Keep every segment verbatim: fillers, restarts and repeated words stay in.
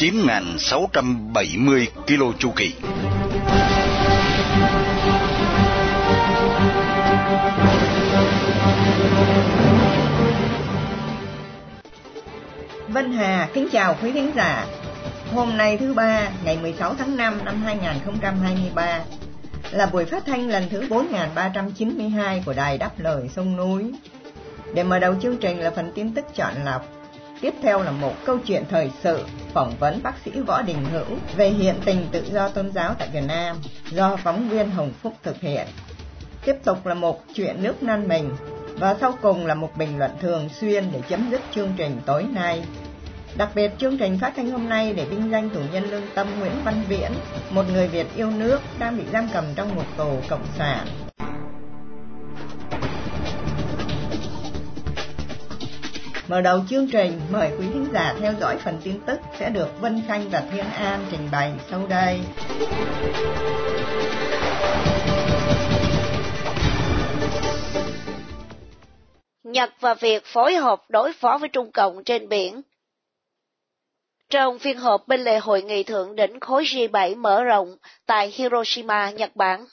chín nghìn sáu trăm bảy mươi ki lô chu kỳ. Vân Hà kính chào quý thính giả. Hôm nay thứ ba, ngày mười sáu tháng năm năm hai nghìn không trăm hai mươi ba là buổi phát thanh lần thứ bốn nghìn ba trăm chín mươi hai của đài Đáp lời sông núi. Để mở đầu chương trình là phần tin tức chọn lọc. Tiếp theo là một câu chuyện thời sự, phỏng vấn bác sĩ Võ Đình Hữu về hiện tình tự do tôn giáo tại Việt Nam do phóng viên Hồng Phúc thực hiện. Tiếp tục là một chuyện nước nan mình, và sau cùng là một bình luận thường xuyên để chấm dứt chương trình tối nay. Đặc biệt chương trình phát thanh hôm nay để vinh danh tù nhân lương tâm Nguyễn Văn Viễn, một người Việt yêu nước đang bị giam cầm trong một tù cộng sản. Mở đầu chương trình, mời quý thính giả theo dõi phần tin tức sẽ được Vân Khanh và Thiên An trình bày sau đây. Nhật và Việt phối hợp đối phó với Trung Cộng trên biển. Trong phiên họp bên lề hội nghị thượng đỉnh khối G bảy mở rộng tại Hiroshima, Nhật Bản,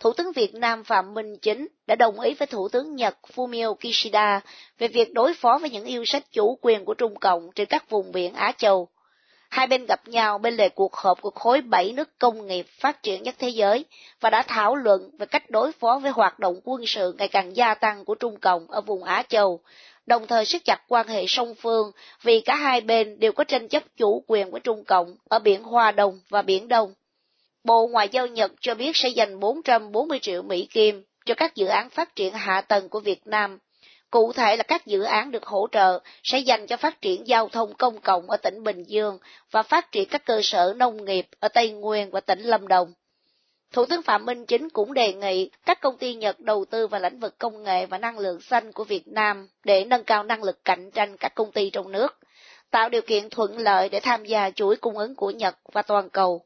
Thủ tướng Việt Nam Phạm Minh Chính đã đồng ý với Thủ tướng Nhật Fumio Kishida về việc đối phó với những yêu sách chủ quyền của Trung Cộng trên các vùng biển Á Châu. Hai bên gặp nhau bên lề cuộc họp của khối bảy nước công nghiệp phát triển nhất thế giới và đã thảo luận về cách đối phó với hoạt động quân sự ngày càng gia tăng của Trung Cộng ở vùng Á Châu, đồng thời siết chặt quan hệ song phương vì cả hai bên đều có tranh chấp chủ quyền với Trung Cộng ở biển Hoa Đông và Biển Đông. Bộ Ngoại giao Nhật cho biết sẽ dành bốn trăm bốn mươi triệu Mỹ Kim cho các dự án phát triển hạ tầng của Việt Nam. Cụ thể là các dự án được hỗ trợ sẽ dành cho phát triển giao thông công cộng ở tỉnh Bình Dương và phát triển các cơ sở nông nghiệp ở Tây Nguyên và tỉnh Lâm Đồng. Thủ tướng Phạm Minh Chính cũng đề nghị các công ty Nhật đầu tư vào lĩnh vực công nghệ và năng lượng xanh của Việt Nam để nâng cao năng lực cạnh tranh các công ty trong nước, tạo điều kiện thuận lợi để tham gia chuỗi cung ứng của Nhật và toàn cầu.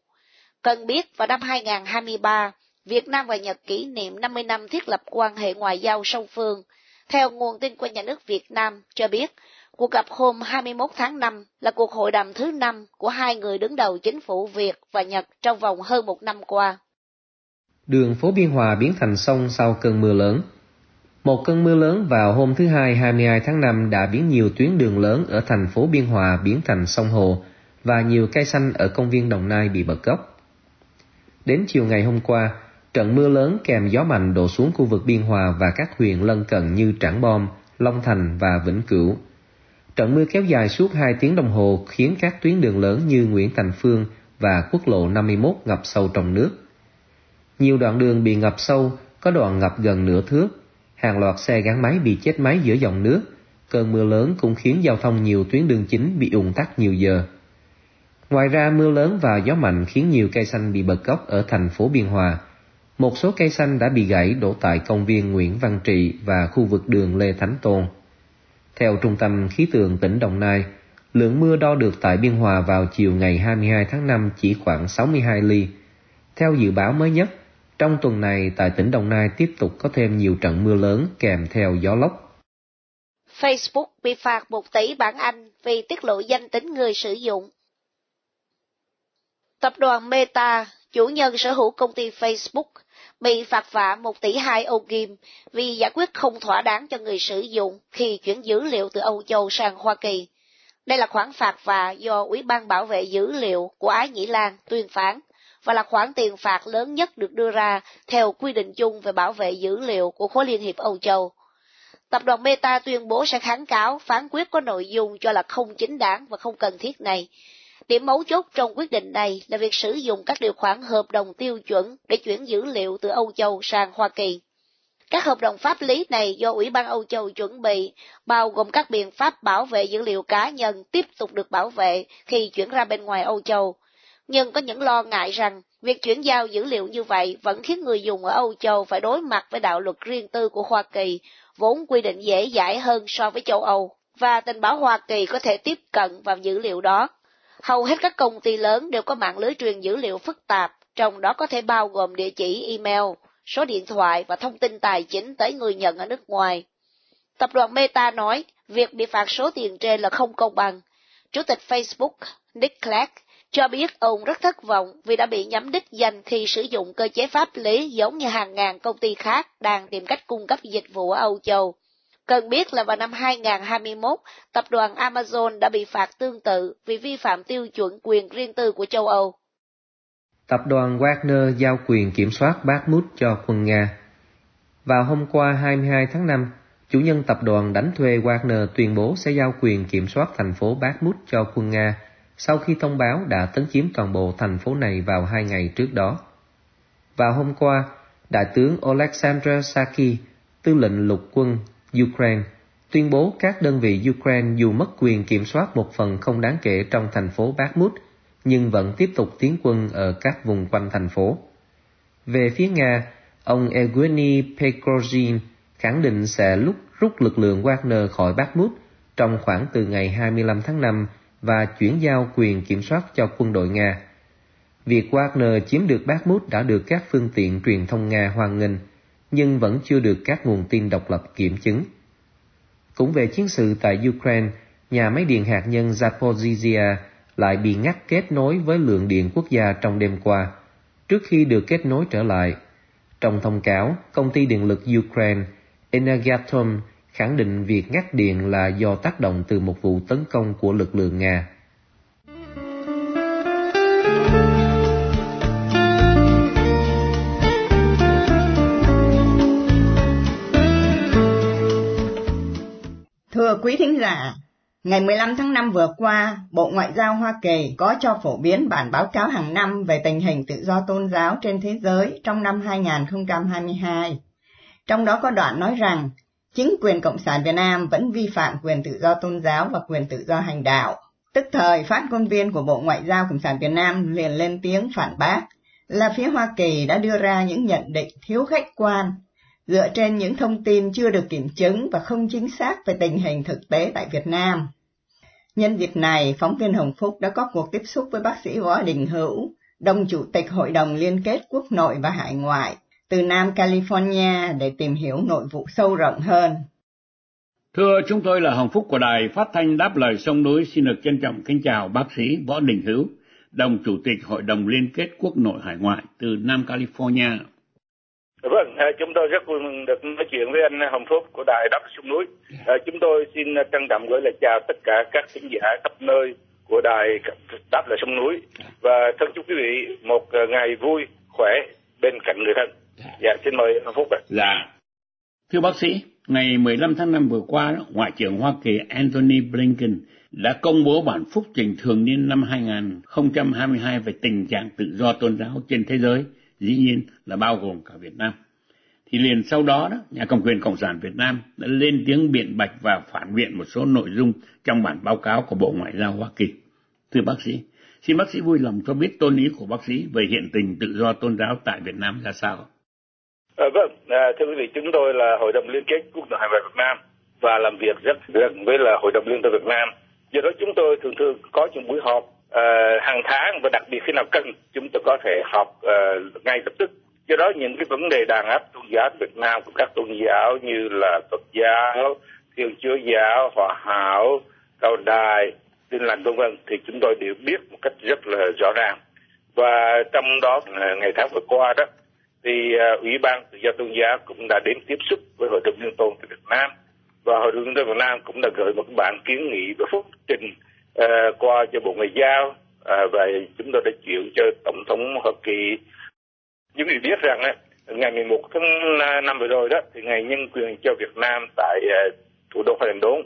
Cần biết vào năm hai nghìn không trăm hai mươi ba, Việt Nam và Nhật kỷ niệm năm mươi năm thiết lập quan hệ ngoại giao song phương. Theo nguồn tin của nhà nước Việt Nam cho biết, cuộc gặp hôm hai mươi mốt tháng năm là cuộc hội đàm thứ năm của hai người đứng đầu chính phủ Việt và Nhật trong vòng hơn một năm qua. Đường phố Biên Hòa biến thành sông sau cơn mưa lớn. Một cơn mưa lớn vào hôm thứ Hai hai mươi hai tháng năm đã biến nhiều tuyến đường lớn ở thành phố Biên Hòa biến thành sông hồ và nhiều cây xanh ở công viên Đồng Nai bị bật gốc. Đến chiều ngày hôm qua, trận mưa lớn kèm gió mạnh đổ xuống khu vực Biên Hòa và các huyện lân cận như Trảng Bom, Long Thành và Vĩnh Cửu. Trận mưa kéo dài suốt hai tiếng đồng hồ khiến các tuyến đường lớn như Nguyễn Thành Phương và quốc lộ năm mươi mốt ngập sâu trong nước. Nhiều đoạn đường bị ngập sâu, có đoạn ngập gần nửa thước, hàng loạt xe gắn máy bị chết máy giữa dòng nước. Cơn mưa lớn cũng khiến giao thông nhiều tuyến đường chính bị ùn tắc nhiều giờ. Ngoài ra, mưa lớn và gió mạnh khiến nhiều cây xanh bị bật gốc ở thành phố Biên Hòa. Một số cây xanh đã bị gãy đổ tại công viên Nguyễn Văn Trị và khu vực đường Lê Thánh Tôn. Theo Trung tâm Khí tượng tỉnh Đồng Nai, lượng mưa đo được tại Biên Hòa vào chiều ngày hai mươi hai tháng năm chỉ khoảng sáu mươi hai ly. Theo dự báo mới nhất, trong tuần này tại tỉnh Đồng Nai tiếp tục có thêm nhiều trận mưa lớn kèm theo gió lốc. Facebook bị phạt một tỷ bảng Anh vì tiết lộ danh tính người sử dụng. Tập đoàn Meta, chủ nhân sở hữu công ty Facebook, bị phạt vạ một tỷ hai Âu Kim vì giải quyết không thỏa đáng cho người sử dụng khi chuyển dữ liệu từ Âu Châu sang Hoa Kỳ. Đây là khoản phạt vạ do Ủy ban Bảo vệ Dữ liệu của Ái Nhĩ Lan tuyên phán và là khoản tiền phạt lớn nhất được đưa ra theo quy định chung về bảo vệ dữ liệu của khối Liên hiệp Âu Châu. Tập đoàn Meta tuyên bố sẽ kháng cáo phán quyết có nội dung cho là không chính đáng và không cần thiết này. Điểm mấu chốt trong quyết định này là việc sử dụng các điều khoản hợp đồng tiêu chuẩn để chuyển dữ liệu từ Âu Châu sang Hoa Kỳ. Các hợp đồng pháp lý này do Ủy ban Âu Châu chuẩn bị, bao gồm các biện pháp bảo vệ dữ liệu cá nhân tiếp tục được bảo vệ khi chuyển ra bên ngoài Âu Châu. nhưng có những lo ngại rằng việc chuyển giao dữ liệu như vậy vẫn khiến người dùng ở Âu Châu phải đối mặt với đạo luật riêng tư của Hoa Kỳ, vốn quy định dễ dãi hơn so với châu Âu, và tình báo Hoa Kỳ có thể tiếp cận vào dữ liệu đó. Hầu hết các công ty lớn đều có mạng lưới truyền dữ liệu phức tạp, trong đó có thể bao gồm địa chỉ email, số điện thoại và thông tin tài chính tới người nhận ở nước ngoài. Tập đoàn Meta nói việc bị phạt số tiền trên là không công bằng. Chủ tịch Facebook Nick Clegg cho biết ông rất thất vọng vì đã bị nhắm đích danh khi sử dụng cơ chế pháp lý giống như hàng ngàn công ty khác đang tìm cách cung cấp dịch vụ ở Âu Châu. Cần biết là vào năm hai không hai mốt, tập đoàn Amazon đã bị phạt tương tự vì vi phạm tiêu chuẩn quyền riêng tư của châu Âu. Tập đoàn Wagner giao quyền kiểm soát Bakhmut cho quân Nga. Vào hôm qua hai mươi hai tháng năm, chủ nhân tập đoàn đánh thuê Wagner tuyên bố sẽ giao quyền kiểm soát thành phố Bakhmut cho quân Nga sau khi thông báo đã tấn chiếm toàn bộ thành phố này vào hai ngày trước đó. Vào hôm qua, Đại tướng Oleksandr Saki, tư lệnh lục quân Ukraine, tuyên bố các đơn vị Ukraine dù mất quyền kiểm soát một phần không đáng kể trong thành phố Bakhmut, nhưng vẫn tiếp tục tiến quân ở các vùng quanh thành phố. Về phía Nga, ông Evgeny Prigozhin khẳng định sẽ lúc rút lực lượng Wagner khỏi Bakhmut trong khoảng từ ngày hai mươi lăm tháng năm và chuyển giao quyền kiểm soát cho quân đội Nga. Việc Wagner chiếm được Bakhmut đã được các phương tiện truyền thông Nga hoan nghênh, nhưng vẫn chưa được các nguồn tin độc lập kiểm chứng. Cũng về chiến sự tại Ukraine, nhà máy điện hạt nhân Zaporizhia lại bị ngắt kết nối với lượng điện quốc gia trong đêm qua, trước khi được kết nối trở lại. Trong thông cáo, công ty điện lực Ukraine Energatom khẳng định việc ngắt điện là do tác động từ một vụ tấn công của lực lượng Nga. Thưa quý thính giả, ngày mười lăm tháng năm vừa qua, Bộ Ngoại giao Hoa Kỳ có cho phổ biến bản báo cáo hàng năm về tình hình tự do tôn giáo trên thế giới trong năm hai không hai hai. Trong đó có đoạn nói rằng, chính quyền Cộng sản Việt Nam vẫn vi phạm quyền tự do tôn giáo và quyền tự do hành đạo. Tức thời, phát ngôn viên của Bộ Ngoại giao Cộng sản Việt Nam liền lên tiếng phản bác là phía Hoa Kỳ đã đưa ra những nhận định thiếu khách quan, dựa trên những thông tin chưa được kiểm chứng và không chính xác về tình hình thực tế tại Việt Nam. Nhân dịp này, phóng viên Hồng Phúc đã có cuộc tiếp xúc với bác sĩ Võ Đình Hữu, đồng chủ tịch Hội đồng Liên kết Quốc nội và Hải ngoại, từ Nam California để tìm hiểu nội vụ sâu rộng hơn. Thưa, chúng tôi là Hồng Phúc của Đài Phát thanh Đáp lời sông núi, xin được trân trọng kính chào bác sĩ Võ Đình Hữu, đồng chủ tịch Hội đồng Liên kết Quốc nội Hải ngoại từ Nam California. Vâng, chúng tôi rất vui mừng được nói chuyện với anh Hồng Phúc của Đài Đáp lời sông núi. Chúng tôi xin trân trọng gửi lời chào tất cả các khán giả khắp nơi của Đài Đáp lời sông núi và thân chúc quý vị một ngày vui khỏe bên cạnh người thân. Dạ, xin mời Hồng Phúc ạ. Dạ. Thưa bác sĩ, ngày mười lăm tháng năm vừa qua, Ngoại trưởng Hoa Kỳ Antony Blinken đã công bố bản phúc trình thường niên năm hai không hai hai về tình trạng tự do tôn giáo trên thế giới, dĩ nhiên là bao gồm cả Việt Nam. Thì liền sau đó, đó nhà cầm quyền Cộng sản Việt Nam đã lên tiếng biện bạch và phản biện một số nội dung trong bản báo cáo của Bộ Ngoại giao Hoa Kỳ. Thưa bác sĩ, xin bác sĩ vui lòng cho biết tôn ý của bác sĩ về hiện tình tự do tôn giáo tại Việt Nam ra sao? À, vâng, à, thưa quý vị, chúng tôi là Hội đồng Liên kết Quốc nội và Việt Nam và làm việc rất gần với là Hội đồng Liên kết Việt Nam. Do đó chúng tôi thường thường có những buổi họp Uh, hàng tháng và đặc biệt khi nào cần chúng tôi có thể họp uh, ngay lập tức. Do đó những cái vấn đề đàn áp tôn giáo Việt Nam của các tôn giáo như là Phật giáo, Thiên Chúa giáo, Hoà Hảo, Cao Đài, Tin lành vân vân thì chúng tôi đều biết một cách rất là rõ ràng. Và trong đó ngày tháng vừa qua đó thì uh, Ủy ban tự do tôn giáo cũng đã đến tiếp xúc với Hội đồng Liên tôn Việt Nam và Hội đồng Liên tôn Việt Nam cũng đã gửi một bản kiến nghị và phúc trình À, qua cho Bộ Ngoại giao à, và chúng tôi đã chịu cho Tổng thống Hoa Kỳ. Những người biết rằng á, ngày mười một tháng năm vừa rồi đó thì Ngày Nhân quyền cho Việt Nam tại à, thủ đô Hoa Đông,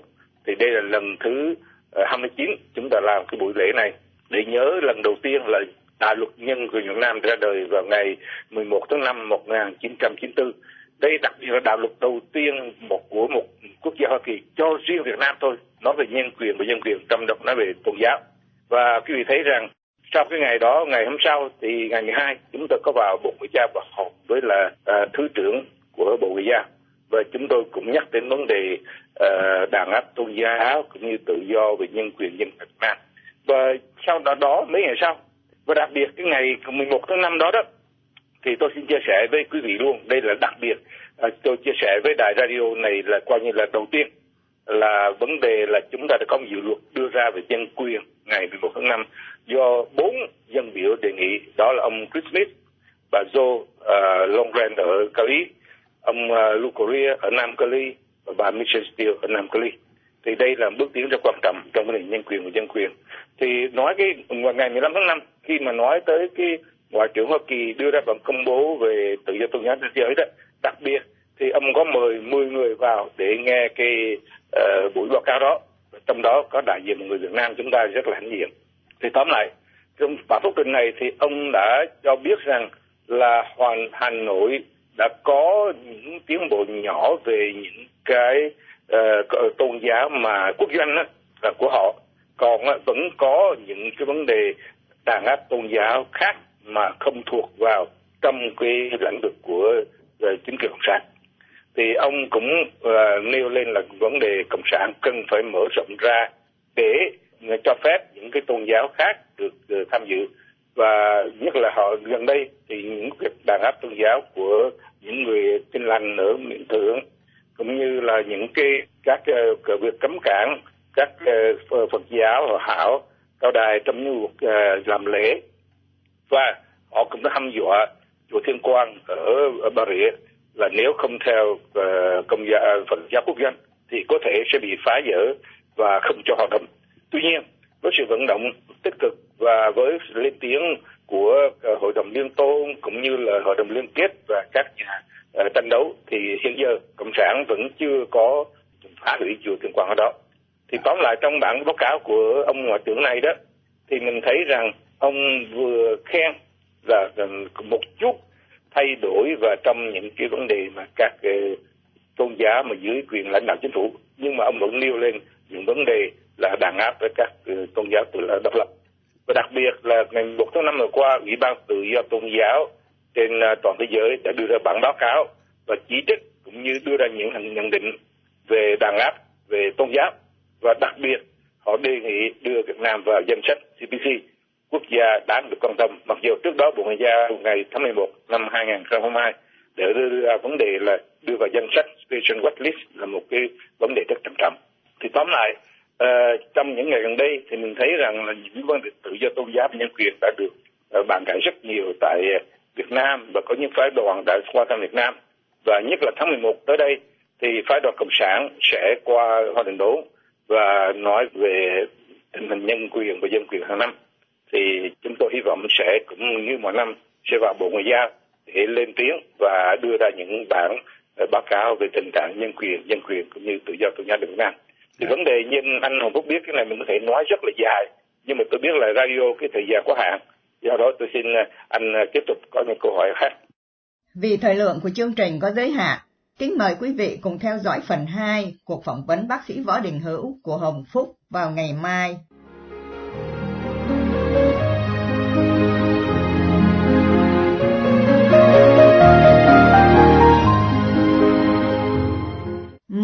thì đây là lần thứ à, hai mươi chín chúng ta làm cái buổi lễ này để nhớ lần đầu tiên là đạo luật nhân quyền Việt Nam ra đời vào ngày mười một tháng năm năm một nghìn chín trăm chín mươi tư. Đây đặc biệt là đạo luật đầu tiên một của một quốc gia Hoa Kỳ cho riêng Việt Nam thôi, nói về nhân quyền và nhân quyền, trong đó nói về tôn giáo. Và quý vị thấy rằng Trong cái ngày đó, ngày hôm sau thì ngày mười hai, chúng tôi có vào Bộ Ngoại giao và họp với là uh, Thứ trưởng của Bộ Ngoại giao. Và chúng tôi cũng nhắc đến vấn đề uh, đàn áp tôn giáo cũng như tự do về nhân quyền dân Việt Nam. Và sau đó, đó mấy ngày sau, và đặc biệt cái ngày mười một tháng năm đó đó, thì tôi xin chia sẻ với quý vị luôn, đây là đặc biệt, uh, tôi chia sẻ với đài radio này là coi như là đầu tiên. Là vấn đề là chúng ta đã có một dự luật đưa ra về nhân quyền ngày mười một tháng năm do bốn dân biểu đề nghị, đó là ông Chris Smith, bà Joe uh, Longren ở Cali, ông uh, Lucoria ở Nam Cali và bà Michelle Steele ở Nam Cali. Thì đây là bước tiến rất quan trọng trong vấn đề nhân quyền và dân quyền. Thì nói cái ngày mười lăm tháng năm, khi mà nói tới cái Ngoại trưởng Hoa Kỳ đưa ra bản công bố về tự do tôn giáo thế giới đó, đặc biệt thì ông có mời mười người vào để nghe cái uh, buổi báo cáo đó. Trong đó có đại diện người Việt Nam, chúng ta rất là hãnh diện. Thì tóm lại, trong bản phúc trình này thì ông đã cho biết rằng là hoàn Hà Nội đã có những tiến bộ nhỏ về những cái uh, tôn giáo mà quốc doanh đó, là của họ. Còn uh, vẫn có những cái vấn đề đàn áp tôn giáo khác mà không thuộc vào trong cái lãnh vực của uh, chính quyền Cộng sản. Thì ông cũng uh, nêu lên là vấn đề Cộng sản cần phải mở rộng ra để uh, cho phép những cái tôn giáo khác được uh, tham dự. Và nhất là họ gần đây thì những việc đàn áp tôn giáo của những người tin lành ở miền Thượng, cũng như là những cái các uh, việc cấm cản các uh, Phật giáo, Hoà Hảo, Cao Đài trong những cuộc uh, làm lễ. Và họ cũng đã hăm dọa Chùa Thiên Quang ở, ở Bà Rịa là nếu không theo uh, công gia, Phật giáo quốc dân thì có thể sẽ bị phá vỡ và không cho hoạt động. Tuy nhiên, với sự vận động tích cực và với sự lên tiếng của uh, Hội đồng Liên Tôn cũng như là Hội đồng Liên Kết và các nhà uh, tranh đấu, thì hiện giờ Cộng sản vẫn chưa có phá hủy Chùa Thiên Quang ở đó. Thì tóm lại, trong bản báo cáo của ông Ngoại trưởng này đó, thì mình thấy rằng ông vừa khen là một chút thay đổi và trong những cái vấn đề mà các uh, tôn giáo mà dưới quyền lãnh đạo chính phủ, nhưng mà ông vẫn nêu lên những vấn đề là đàn áp với các uh, tôn giáo tự độc lập. Và đặc biệt là ngày mười một tháng năm vừa qua, Ủy ban tự do tôn giáo trên uh, toàn thế giới đã đưa ra bản báo cáo và chỉ trích cũng như đưa ra những nhận định về đàn áp về tôn giáo, và đặc biệt họ đề nghị đưa Việt Nam vào danh sách xê pê xê quốc gia đáng được quan tâm, mặc dù trước đó Bộ Ngoại giao ngày tháng mười một năm hai nghìn không trăm hai mươi hai để đưa ra vấn đề là đưa vào danh sách Special Watchlist là một cái vấn đề rất trầm trọng. Thì tóm lại, uh, trong những ngày gần đây thì mình thấy rằng là những vấn đề tự do tôn giáo và nhân quyền đã được uh, bàn cãi rất nhiều tại uh, Việt Nam, và có những phái đoàn đã qua thăm Việt Nam, và nhất là tháng mười một tới đây thì phái đoàn Cộng sản sẽ qua Hoa Đình Hữu và nói về tình hình nhân quyền và dân quyền hàng năm. Thì chúng tôi hy vọng sẽ cũng như mọi năm sẽ vào Bộ Ngoại giao để lên tiếng và đưa ra những bản báo cáo về tình trạng nhân quyền, dân quyền cũng như tự do tôn giáo Việt Nam. Thì vấn đề như anh Hồng Phúc biết, cái này mình có thể nói rất là dài, nhưng mà tôi biết là radio cái thời gian có hạn, do đó tôi xin anh tiếp tục có những câu hỏi khác. Vì thời lượng của chương trình có giới hạn, kính mời quý vị cùng theo dõi phần hai cuộc phỏng vấn bác sĩ Võ Đình Hữu của Hồng Phúc vào ngày mai.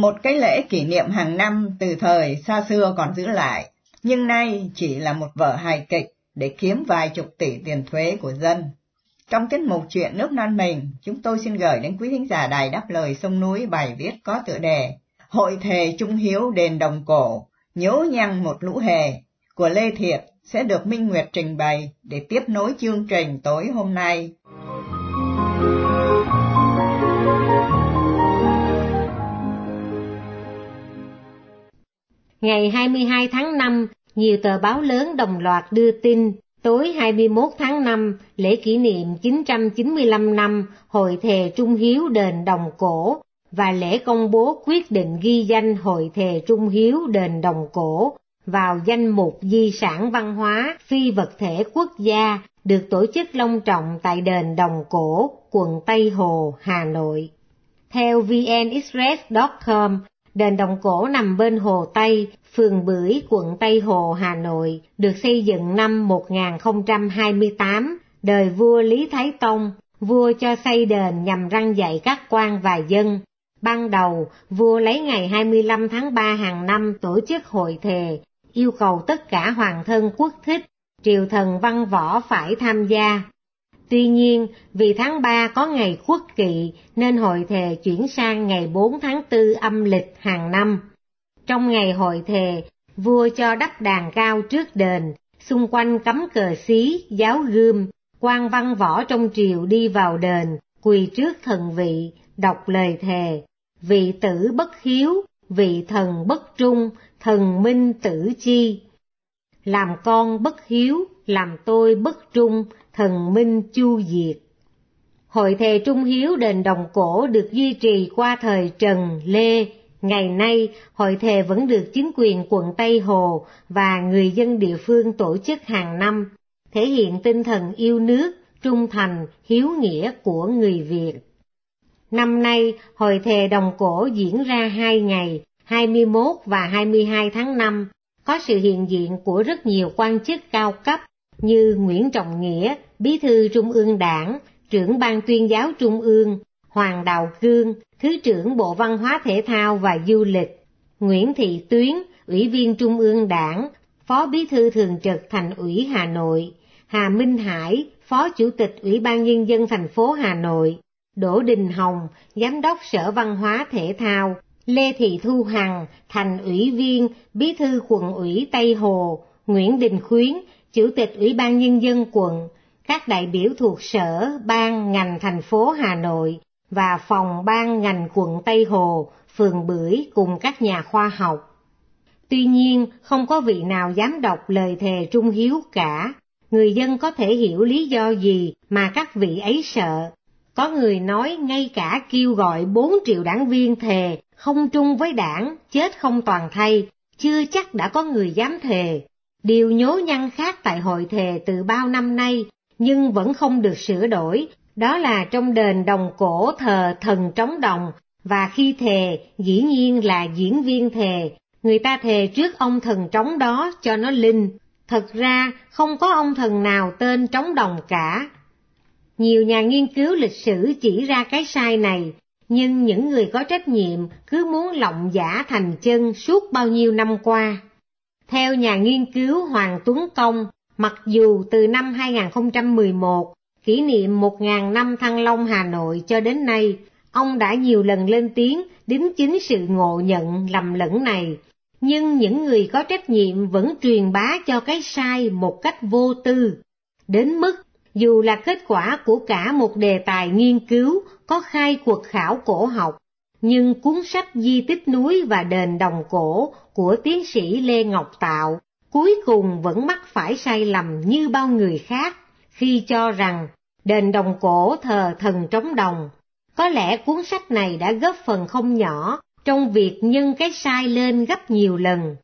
Một cái lễ kỷ niệm hàng năm từ thời xa xưa còn giữ lại, nhưng nay chỉ là một vở hài kịch để kiếm vài chục tỷ tiền thuế của dân. Trong tiết mục Chuyện nước non mình, chúng tôi xin gửi đến quý thính giả đài Đáp lời sông núi bài viết có tựa đề Hội Thề Trung Hiếu Đền Đồng Cổ, nhố nhăng một lũ hề của Lê Thiệt sẽ được Minh Nguyệt trình bày để tiếp nối chương trình tối hôm nay. Ngày hai mươi hai tháng năm, nhiều tờ báo lớn đồng loạt đưa tin, tối hai mươi mốt tháng năm, lễ kỷ niệm chín trăm chín mươi lăm năm Hội Thề Trung Hiếu Đền Đồng Cổ và lễ công bố quyết định ghi danh Hội Thề Trung Hiếu Đền Đồng Cổ vào danh mục di sản văn hóa phi vật thể quốc gia được tổ chức long trọng tại Đền Đồng Cổ, quận Tây Hồ, Hà Nội. Theo vê en express chấm com, Đền Đồng Cổ nằm bên Hồ Tây, phường Bưởi, quận Tây Hồ, Hà Nội, được xây dựng năm một nghìn không trăm hai mươi tám, đời vua Lý Thái Tông. Vua cho xây đền nhằm răn dạy các quan và dân. Ban đầu, vua lấy ngày hai mươi lăm tháng ba hàng năm tổ chức hội thề, yêu cầu tất cả hoàng thân quốc thích, triều thần văn võ phải tham gia. Tuy nhiên, vì tháng ba có ngày quốc kỵ nên hội thề chuyển sang ngày bốn tháng tư âm lịch hàng năm. Trong ngày hội thề, vua cho đắp đàn cao trước đền, xung quanh cắm cờ xí, giáo gươm, quan văn võ trong triều đi vào đền, quỳ trước thần vị, đọc lời thề: vị tử bất hiếu, vị thần bất trung, thần minh tử chi. Làm con bất hiếu, làm tôi bất trung, thần minh chu diệt. Hội thề Trung Hiếu Đền Đồng Cổ được duy trì qua thời Trần, Lê. Ngày nay, hội thề vẫn được chính quyền quận Tây Hồ và người dân địa phương tổ chức hàng năm, thể hiện tinh thần yêu nước, trung thành, hiếu nghĩa của người Việt. Năm nay, hội thề Đồng Cổ diễn ra hai ngày, hai mươi mốt và hai mươi hai tháng năm, có sự hiện diện của rất nhiều quan chức cao cấp như Nguyễn Trọng Nghĩa, Bí thư Trung ương Đảng, trưởng Ban Tuyên giáo Trung ương, Hoàng Đạo Cương, Thứ trưởng Bộ Văn hóa Thể thao và Du lịch, Nguyễn Thị Tuyến, Ủy viên Trung ương Đảng, Phó Bí thư Thường trực Thành ủy Hà Nội, Hà Minh Hải, Phó Chủ tịch Ủy ban Nhân dân thành phố Hà Nội, Đỗ Đình Hồng, Giám đốc Sở Văn hóa Thể thao, Lê Thị Thu Hằng, Thành ủy viên, Bí thư Quận ủy Tây Hồ, Nguyễn Đình Khuyến, Chủ tịch Ủy ban Nhân dân quận, các đại biểu thuộc Sở, Ban, Ngành thành phố Hà Nội và Phòng, Ban, Ngành quận Tây Hồ, phường Bưởi cùng các nhà khoa học. Tuy nhiên, không có vị nào dám đọc lời thề trung hiếu cả. Người dân có thể hiểu lý do gì mà các vị ấy sợ. Có người nói ngay cả kêu gọi bốn triệu đảng viên thề không trung với đảng, chết không toàn thay, chưa chắc đã có người dám thề. Điều nhố nhăng khác tại hội thề từ bao năm nay, nhưng vẫn không được sửa đổi, đó là trong đền Đồng Cổ thờ thần trống đồng, và khi thề, dĩ nhiên là diễn viên thề, người ta thề trước ông thần trống đó cho nó linh. Thật ra, không có ông thần nào tên trống đồng cả. Nhiều nhà nghiên cứu lịch sử chỉ ra cái sai này, nhưng những người có trách nhiệm cứ muốn lộng giả thành chân suốt bao nhiêu năm qua. Theo nhà nghiên cứu Hoàng Tuấn Công, mặc dù từ năm hai nghìn không trăm mười một, kỷ niệm một nghìn năm Thăng Long Hà Nội cho đến nay, ông đã nhiều lần lên tiếng đính chính sự ngộ nhận lầm lẫn này, nhưng những người có trách nhiệm vẫn truyền bá cho cái sai một cách vô tư, đến mức dù là kết quả của cả một đề tài nghiên cứu có khai quật khảo cổ học, nhưng cuốn sách Di tích núi và đền Đồng Cổ của tiến sĩ Lê Ngọc Tạo cuối cùng vẫn mắc phải sai lầm như bao người khác khi cho rằng đền Đồng Cổ thờ thần trống đồng. Có lẽ cuốn sách này đã góp phần không nhỏ trong việc nhân cái sai lên gấp nhiều lần.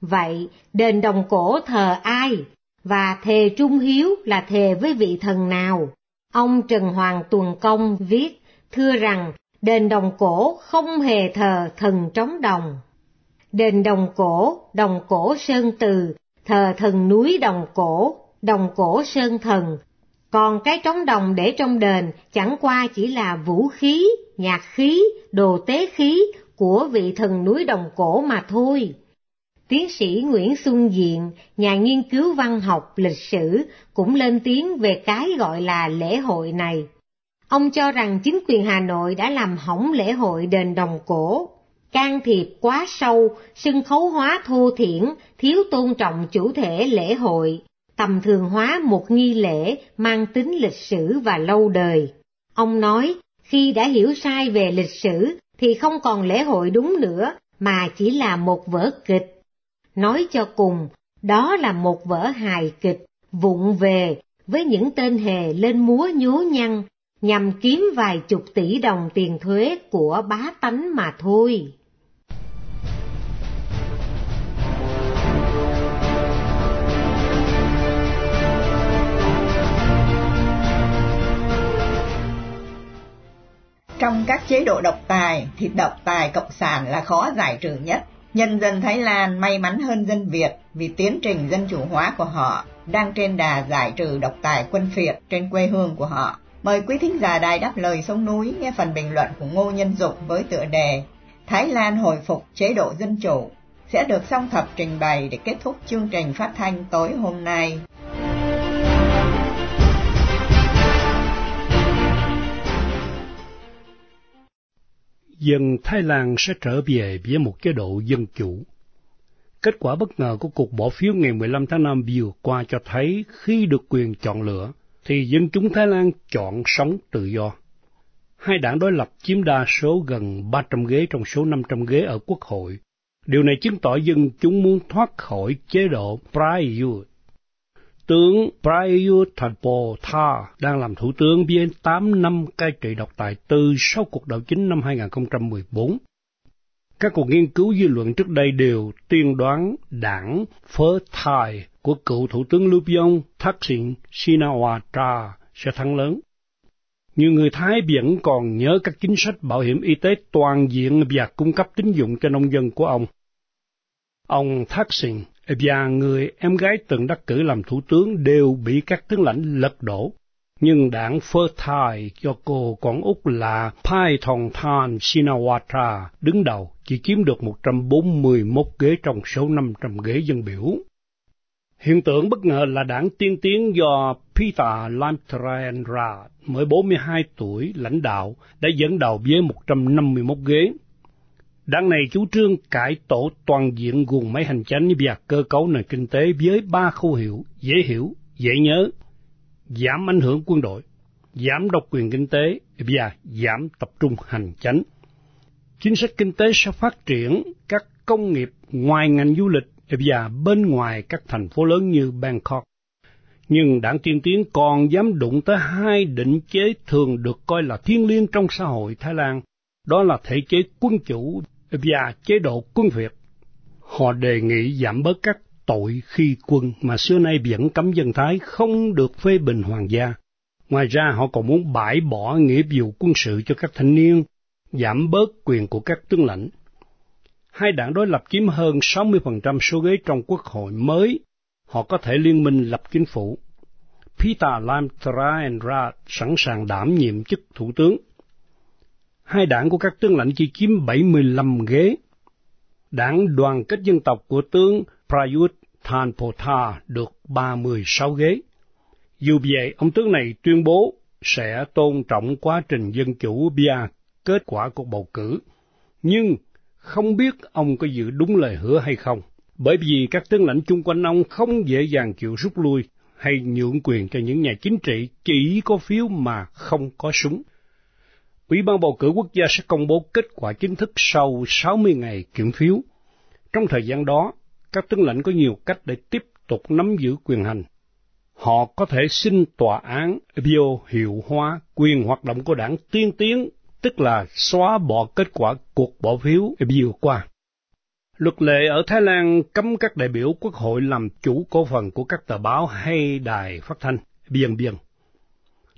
Vậy đền Đồng Cổ thờ ai? Và thề trung hiếu là thề với vị thần nào? Ông Trần Hoàng Tuần Công viết, thưa rằng đền Đồng Cổ không hề thờ thần trống đồng. Đền Đồng Cổ, Đồng Cổ Sơn Từ, thờ thần núi Đồng Cổ, Đồng Cổ Sơn Thần. Còn cái trống đồng để trong đền chẳng qua chỉ là vũ khí, nhạc khí, đồ tế khí của vị thần núi Đồng Cổ mà thôi. Tiến sĩ Nguyễn Xuân Diện, nhà nghiên cứu văn học lịch sử, cũng lên tiếng về cái gọi là lễ hội này. Ông cho rằng chính quyền Hà Nội đã làm hỏng lễ hội đền Đồng Cổ, can thiệp quá sâu, sân khấu hóa thô thiển, thiếu tôn trọng chủ thể lễ hội, tầm thường hóa một nghi lễ mang tính lịch sử và lâu đời. Ông nói, khi đã hiểu sai về lịch sử thì không còn lễ hội đúng nữa, mà chỉ là một vở kịch. Nói cho cùng, đó là một vở hài kịch, vụng về, với những tên hề lên múa nhố nhăng, nhằm kiếm vài chục tỷ đồng tiền thuế của bá tánh mà thôi. Trong các chế độ độc tài thì độc tài cộng sản là khó giải trừ nhất. Nhân dân Thái Lan may mắn hơn dân Việt vì tiến trình dân chủ hóa của họ đang trên đà giải trừ độc tài quân phiệt trên quê hương của họ. Mời quý thính giả đài Đáp Lời Sông Núi nghe phần bình luận của Ngô Nhân Dục với tựa đề Thái Lan hồi phục chế độ dân chủ sẽ được Song Thập trình bày để kết thúc chương trình phát thanh tối hôm nay. Dân Thái Lan sẽ trở về với một chế độ dân chủ. Kết quả bất ngờ của cuộc bỏ phiếu ngày mười lăm tháng năm vừa qua cho thấy khi được quyền chọn lựa, thì dân chúng Thái Lan chọn sống tự do. Hai đảng đối lập chiếm đa số gần ba trăm ghế trong số năm trăm ghế ở Quốc hội. Điều này chứng tỏ dân chúng muốn thoát khỏi chế độ Prayuth. Tướng Prayuth Chan-o-cha đang làm thủ tướng với tám năm cai trị độc tài từ sau cuộc đảo chính năm hai không một bốn. Các cuộc nghiên cứu dư luận trước đây đều tiên đoán đảng Phơ Thai của cựu thủ tướng Lưu Vong Thaksin Shinawatra sẽ thắng lớn. Nhiều người Thái vẫn còn nhớ các chính sách bảo hiểm y tế toàn diện và cung cấp tín dụng cho nông dân của ông. Ông Thaksin và người em gái từng đắc cử làm thủ tướng đều bị các tướng lãnh lật đổ, nhưng đảng Phơ Thai do cô con út là Paetongtarn Shinawatra đứng đầu chỉ chiếm được một trăm bốn mươi mốt ghế trong số năm trăm ghế dân biểu. Hiện tượng bất ngờ là đảng tiên tiến do Pita Limjaroenrat mới bốn mươi hai tuổi lãnh đạo đã dẫn đầu với một trăm năm mươi mốt ghế. Đảng này chủ trương cải tổ toàn diện guồng máy hành chánh và cơ cấu nền kinh tế với ba khẩu hiệu dễ hiểu, dễ nhớ: giảm ảnh hưởng quân đội, giảm độc quyền kinh tế và giảm tập trung hành chánh. Chính sách kinh tế sẽ phát triển các công nghiệp ngoài ngành du lịch và bên ngoài các thành phố lớn như Bangkok. Nhưng đảng tiên tiến còn dám đụng tới hai định chế thường được coi là thiêng liêng trong xã hội Thái Lan, đó là thể chế quân chủ và chế độ quân phiệt. Họ đề nghị giảm bớt các tội khi quân mà xưa nay vẫn cấm dân Thái không được phê bình hoàng gia. Ngoài ra họ còn muốn bãi bỏ nghĩa vụ quân sự cho các thanh niên, giảm bớt quyền của các tướng lãnh. Hai đảng đối lập chiếm hơn sáu mươi phần trăm số ghế trong quốc hội mới, họ có thể liên minh lập chính phủ. Pita Limjaroenrat sẵn sàng đảm nhiệm chức thủ tướng. Hai đảng của các tướng lãnh chỉ chiếm bảy mươi lăm ghế. Đảng Đoàn kết Dân tộc của tướng Prayuth Chan-o-cha được ba mươi sáu ghế. Dù vậy, ông tướng này tuyên bố sẽ tôn trọng quá trình dân chủ và kết quả cuộc bầu cử. Nhưng không biết ông có giữ đúng lời hứa hay không, bởi vì các tướng lãnh chung quanh ông không dễ dàng chịu rút lui hay nhượng quyền cho những nhà chính trị chỉ có phiếu mà không có súng. Ủy ban bầu cử quốc gia sẽ công bố kết quả chính thức sau sáu mươi ngày kiểm phiếu. Trong thời gian đó, các tướng lãnh có nhiều cách để tiếp tục nắm giữ quyền hành. Họ có thể xin tòa án vô hiệu hóa quyền hoạt động của đảng tiên tiến, tức là xóa bỏ kết quả cuộc bỏ phiếu vừa qua. Luật lệ ở Thái Lan cấm các đại biểu quốc hội làm chủ cổ phần của các tờ báo hay đài phát thanh, vân vân.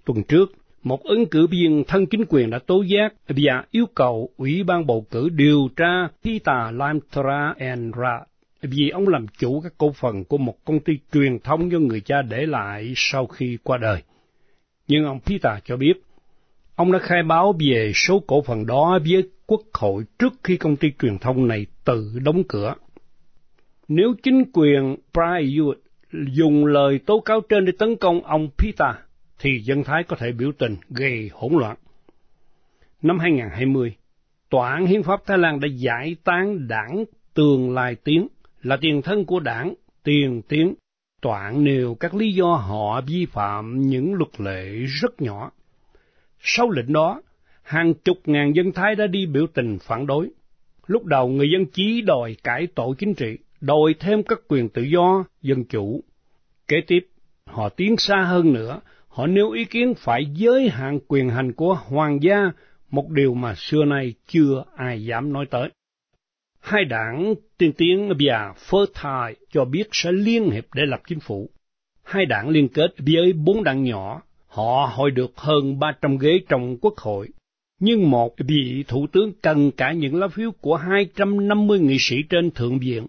Tuần trước, một ứng cử viên thân chính quyền đã tố giác và yêu cầu Ủy ban bầu cử điều tra Pita Limjaroenrat vì ông làm chủ các cổ phần của một công ty truyền thông do người cha để lại sau khi qua đời. Nhưng ông Pita cho biết, ông đã khai báo về số cổ phần đó với Quốc hội trước khi công ty truyền thông này tự đóng cửa. Nếu chính quyền Prayuth dùng lời tố cáo trên để tấn công ông Pita, thì dân Thái có thể biểu tình gây hỗn loạn. Năm hai không hai không, Tòa án Hiến pháp Thái Lan đã giải tán đảng Tương Lai Tiến, là tiền thân của đảng Tiên Tiến. Tòa án nêu các lý do họ vi phạm những luật lệ rất nhỏ. Sau lệnh đó, hàng chục ngàn dân Thái đã đi biểu tình phản đối. Lúc đầu người dân chỉ đòi cải tổ chính trị, đòi thêm các quyền tự do, dân chủ. Kế tiếp, họ tiến xa hơn nữa, họ nêu ý kiến phải giới hạn quyền hành của hoàng gia, một điều mà xưa nay chưa ai dám nói tới. Hai đảng tiên tiến và Phơ Thai cho biết sẽ liên hiệp để lập chính phủ. Hai đảng liên kết với bốn đảng nhỏ, họ hội được hơn ba trăm ghế trong quốc hội, nhưng một vị thủ tướng cần cả những lá phiếu của hai trăm năm mươi nghị sĩ trên Thượng viện.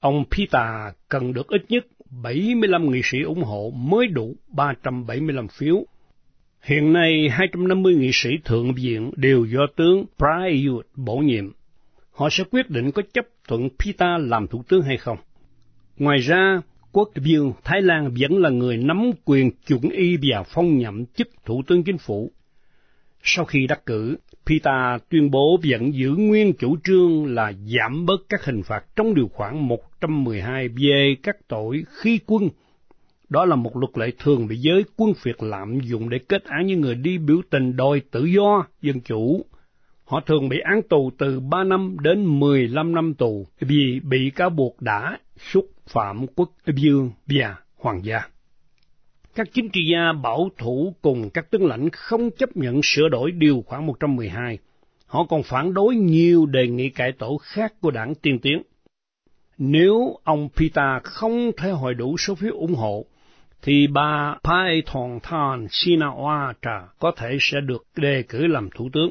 Ông Pita cần được ít nhất bảy mươi lăm nghị sĩ ủng hộ mới đủ ba trăm bảy mươi lăm phiếu. Hiện nay, hai trăm năm mươi nghị sĩ Thượng viện đều do tướng Prayuth bổ nhiệm. Họ sẽ quyết định có chấp thuận Pita làm thủ tướng hay không. Ngoài ra, Quốc vương Thái Lan vẫn là người nắm quyền chuẩn y và phong nhậm chức thủ tướng chính phủ. Sau khi đắc cử, Pita tuyên bố vẫn giữ nguyên chủ trương là giảm bớt các hình phạt trong điều khoản một trăm mười hai về các tội khi quân. Đó là một luật lệ thường bị giới quân phiệt lạm dụng để kết án những người đi biểu tình đòi tự do, dân chủ. Họ thường bị án tù từ ba năm đến mười lăm năm tù vì bị cáo buộc đã xúc phạm quốc vương và hoàng gia. Các chính trị gia bảo thủ cùng các tướng lãnh không chấp nhận sửa đổi điều khoản một trăm mười hai. Họ còn phản đối nhiều đề nghị cải tổ khác của đảng tiên tiến. Nếu ông Pita không thể hội đủ số phiếu ủng hộ, thì bà Paetongtarn Shinawatra có thể sẽ được đề cử làm thủ tướng.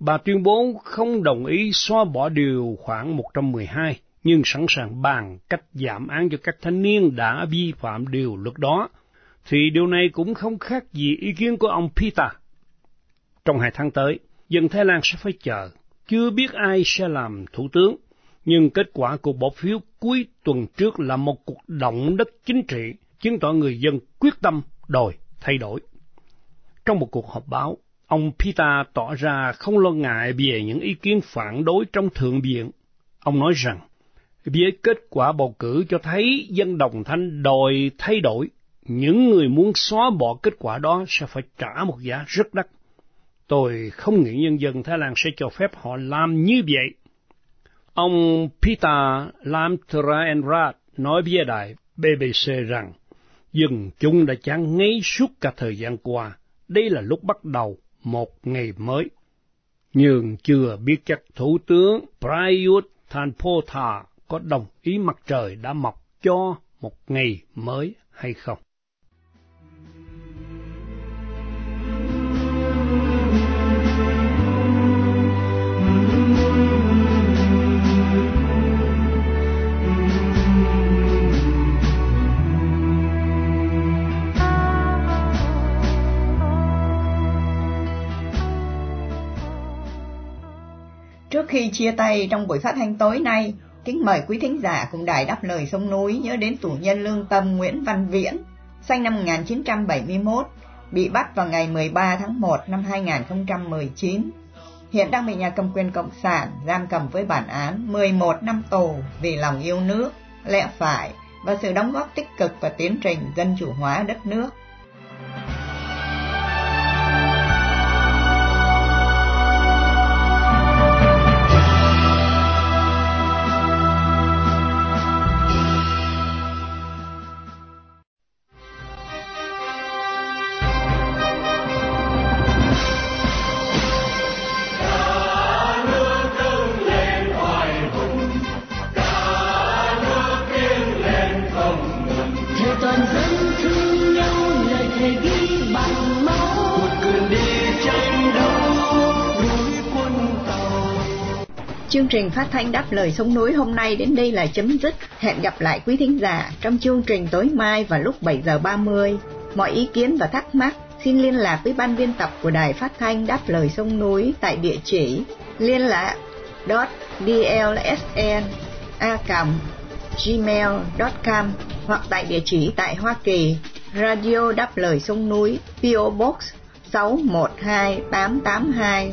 Bà tuyên bố không đồng ý xóa bỏ điều khoản một trăm mười hai, nhưng sẵn sàng bàn cách giảm án cho các thanh niên đã vi phạm điều luật đó, thì điều này cũng không khác gì ý kiến của ông Pita. Trong hai tháng tới, dân Thái Lan sẽ phải chờ, chưa biết ai sẽ làm thủ tướng, nhưng kết quả cuộc bỏ phiếu cuối tuần trước là một cuộc động đất chính trị, chứng tỏ người dân quyết tâm đòi thay đổi. Trong một cuộc họp báo, ông Pita tỏ ra không lo ngại về những ý kiến phản đối trong Thượng viện. Ông nói rằng, với kết quả bầu cử cho thấy dân đồng thanh đòi thay đổi, những người muốn xóa bỏ kết quả đó sẽ phải trả một giá rất đắt. Tôi không nghĩ nhân dân Thái Lan sẽ cho phép họ làm như vậy. Ông Pita Limjaroenrat nói với đài B B C rằng, dân chúng đã chán ngấy suốt cả thời gian qua, đây là lúc bắt đầu một ngày mới. Nhưng chưa biết chắc Thủ tướng Prayuth Chan-o-cha có đồng ý mặt trời đã mọc cho một ngày mới hay không. Trước khi chia tay trong buổi phát thanh tối nay, kính mời quý thính giả cùng đài Đáp Lời Sông Núi nhớ đến tù nhân lương tâm Nguyễn Văn Viễn, sinh năm một nghìn chín trăm bảy mươi mốt, bị bắt vào ngày mười ba tháng một năm hai nghìn không trăm mười chín. Hiện đang bị nhà cầm quyền Cộng sản giam cầm với bản án mười một năm tù vì lòng yêu nước, lẽ phải và sự đóng góp tích cực vào tiến trình dân chủ hóa đất nước. Chương trình phát thanh Đáp Lời Sông Núi hôm nay đến đây là chấm dứt. Hẹn gặp lại quý thính giả trong chương trình tối mai vào lúc bảy giờ ba mươi. Mọi ý kiến và thắc mắc xin liên lạc với ban biên tập của đài phát thanh Đáp Lời Sông Núi tại địa chỉ liên lạc d l s n a còng gmail chấm com hoặc tại địa chỉ tại Hoa Kỳ, Radio Đáp Lời Sông Núi, pê ô Box sáu một hai tám tám hai,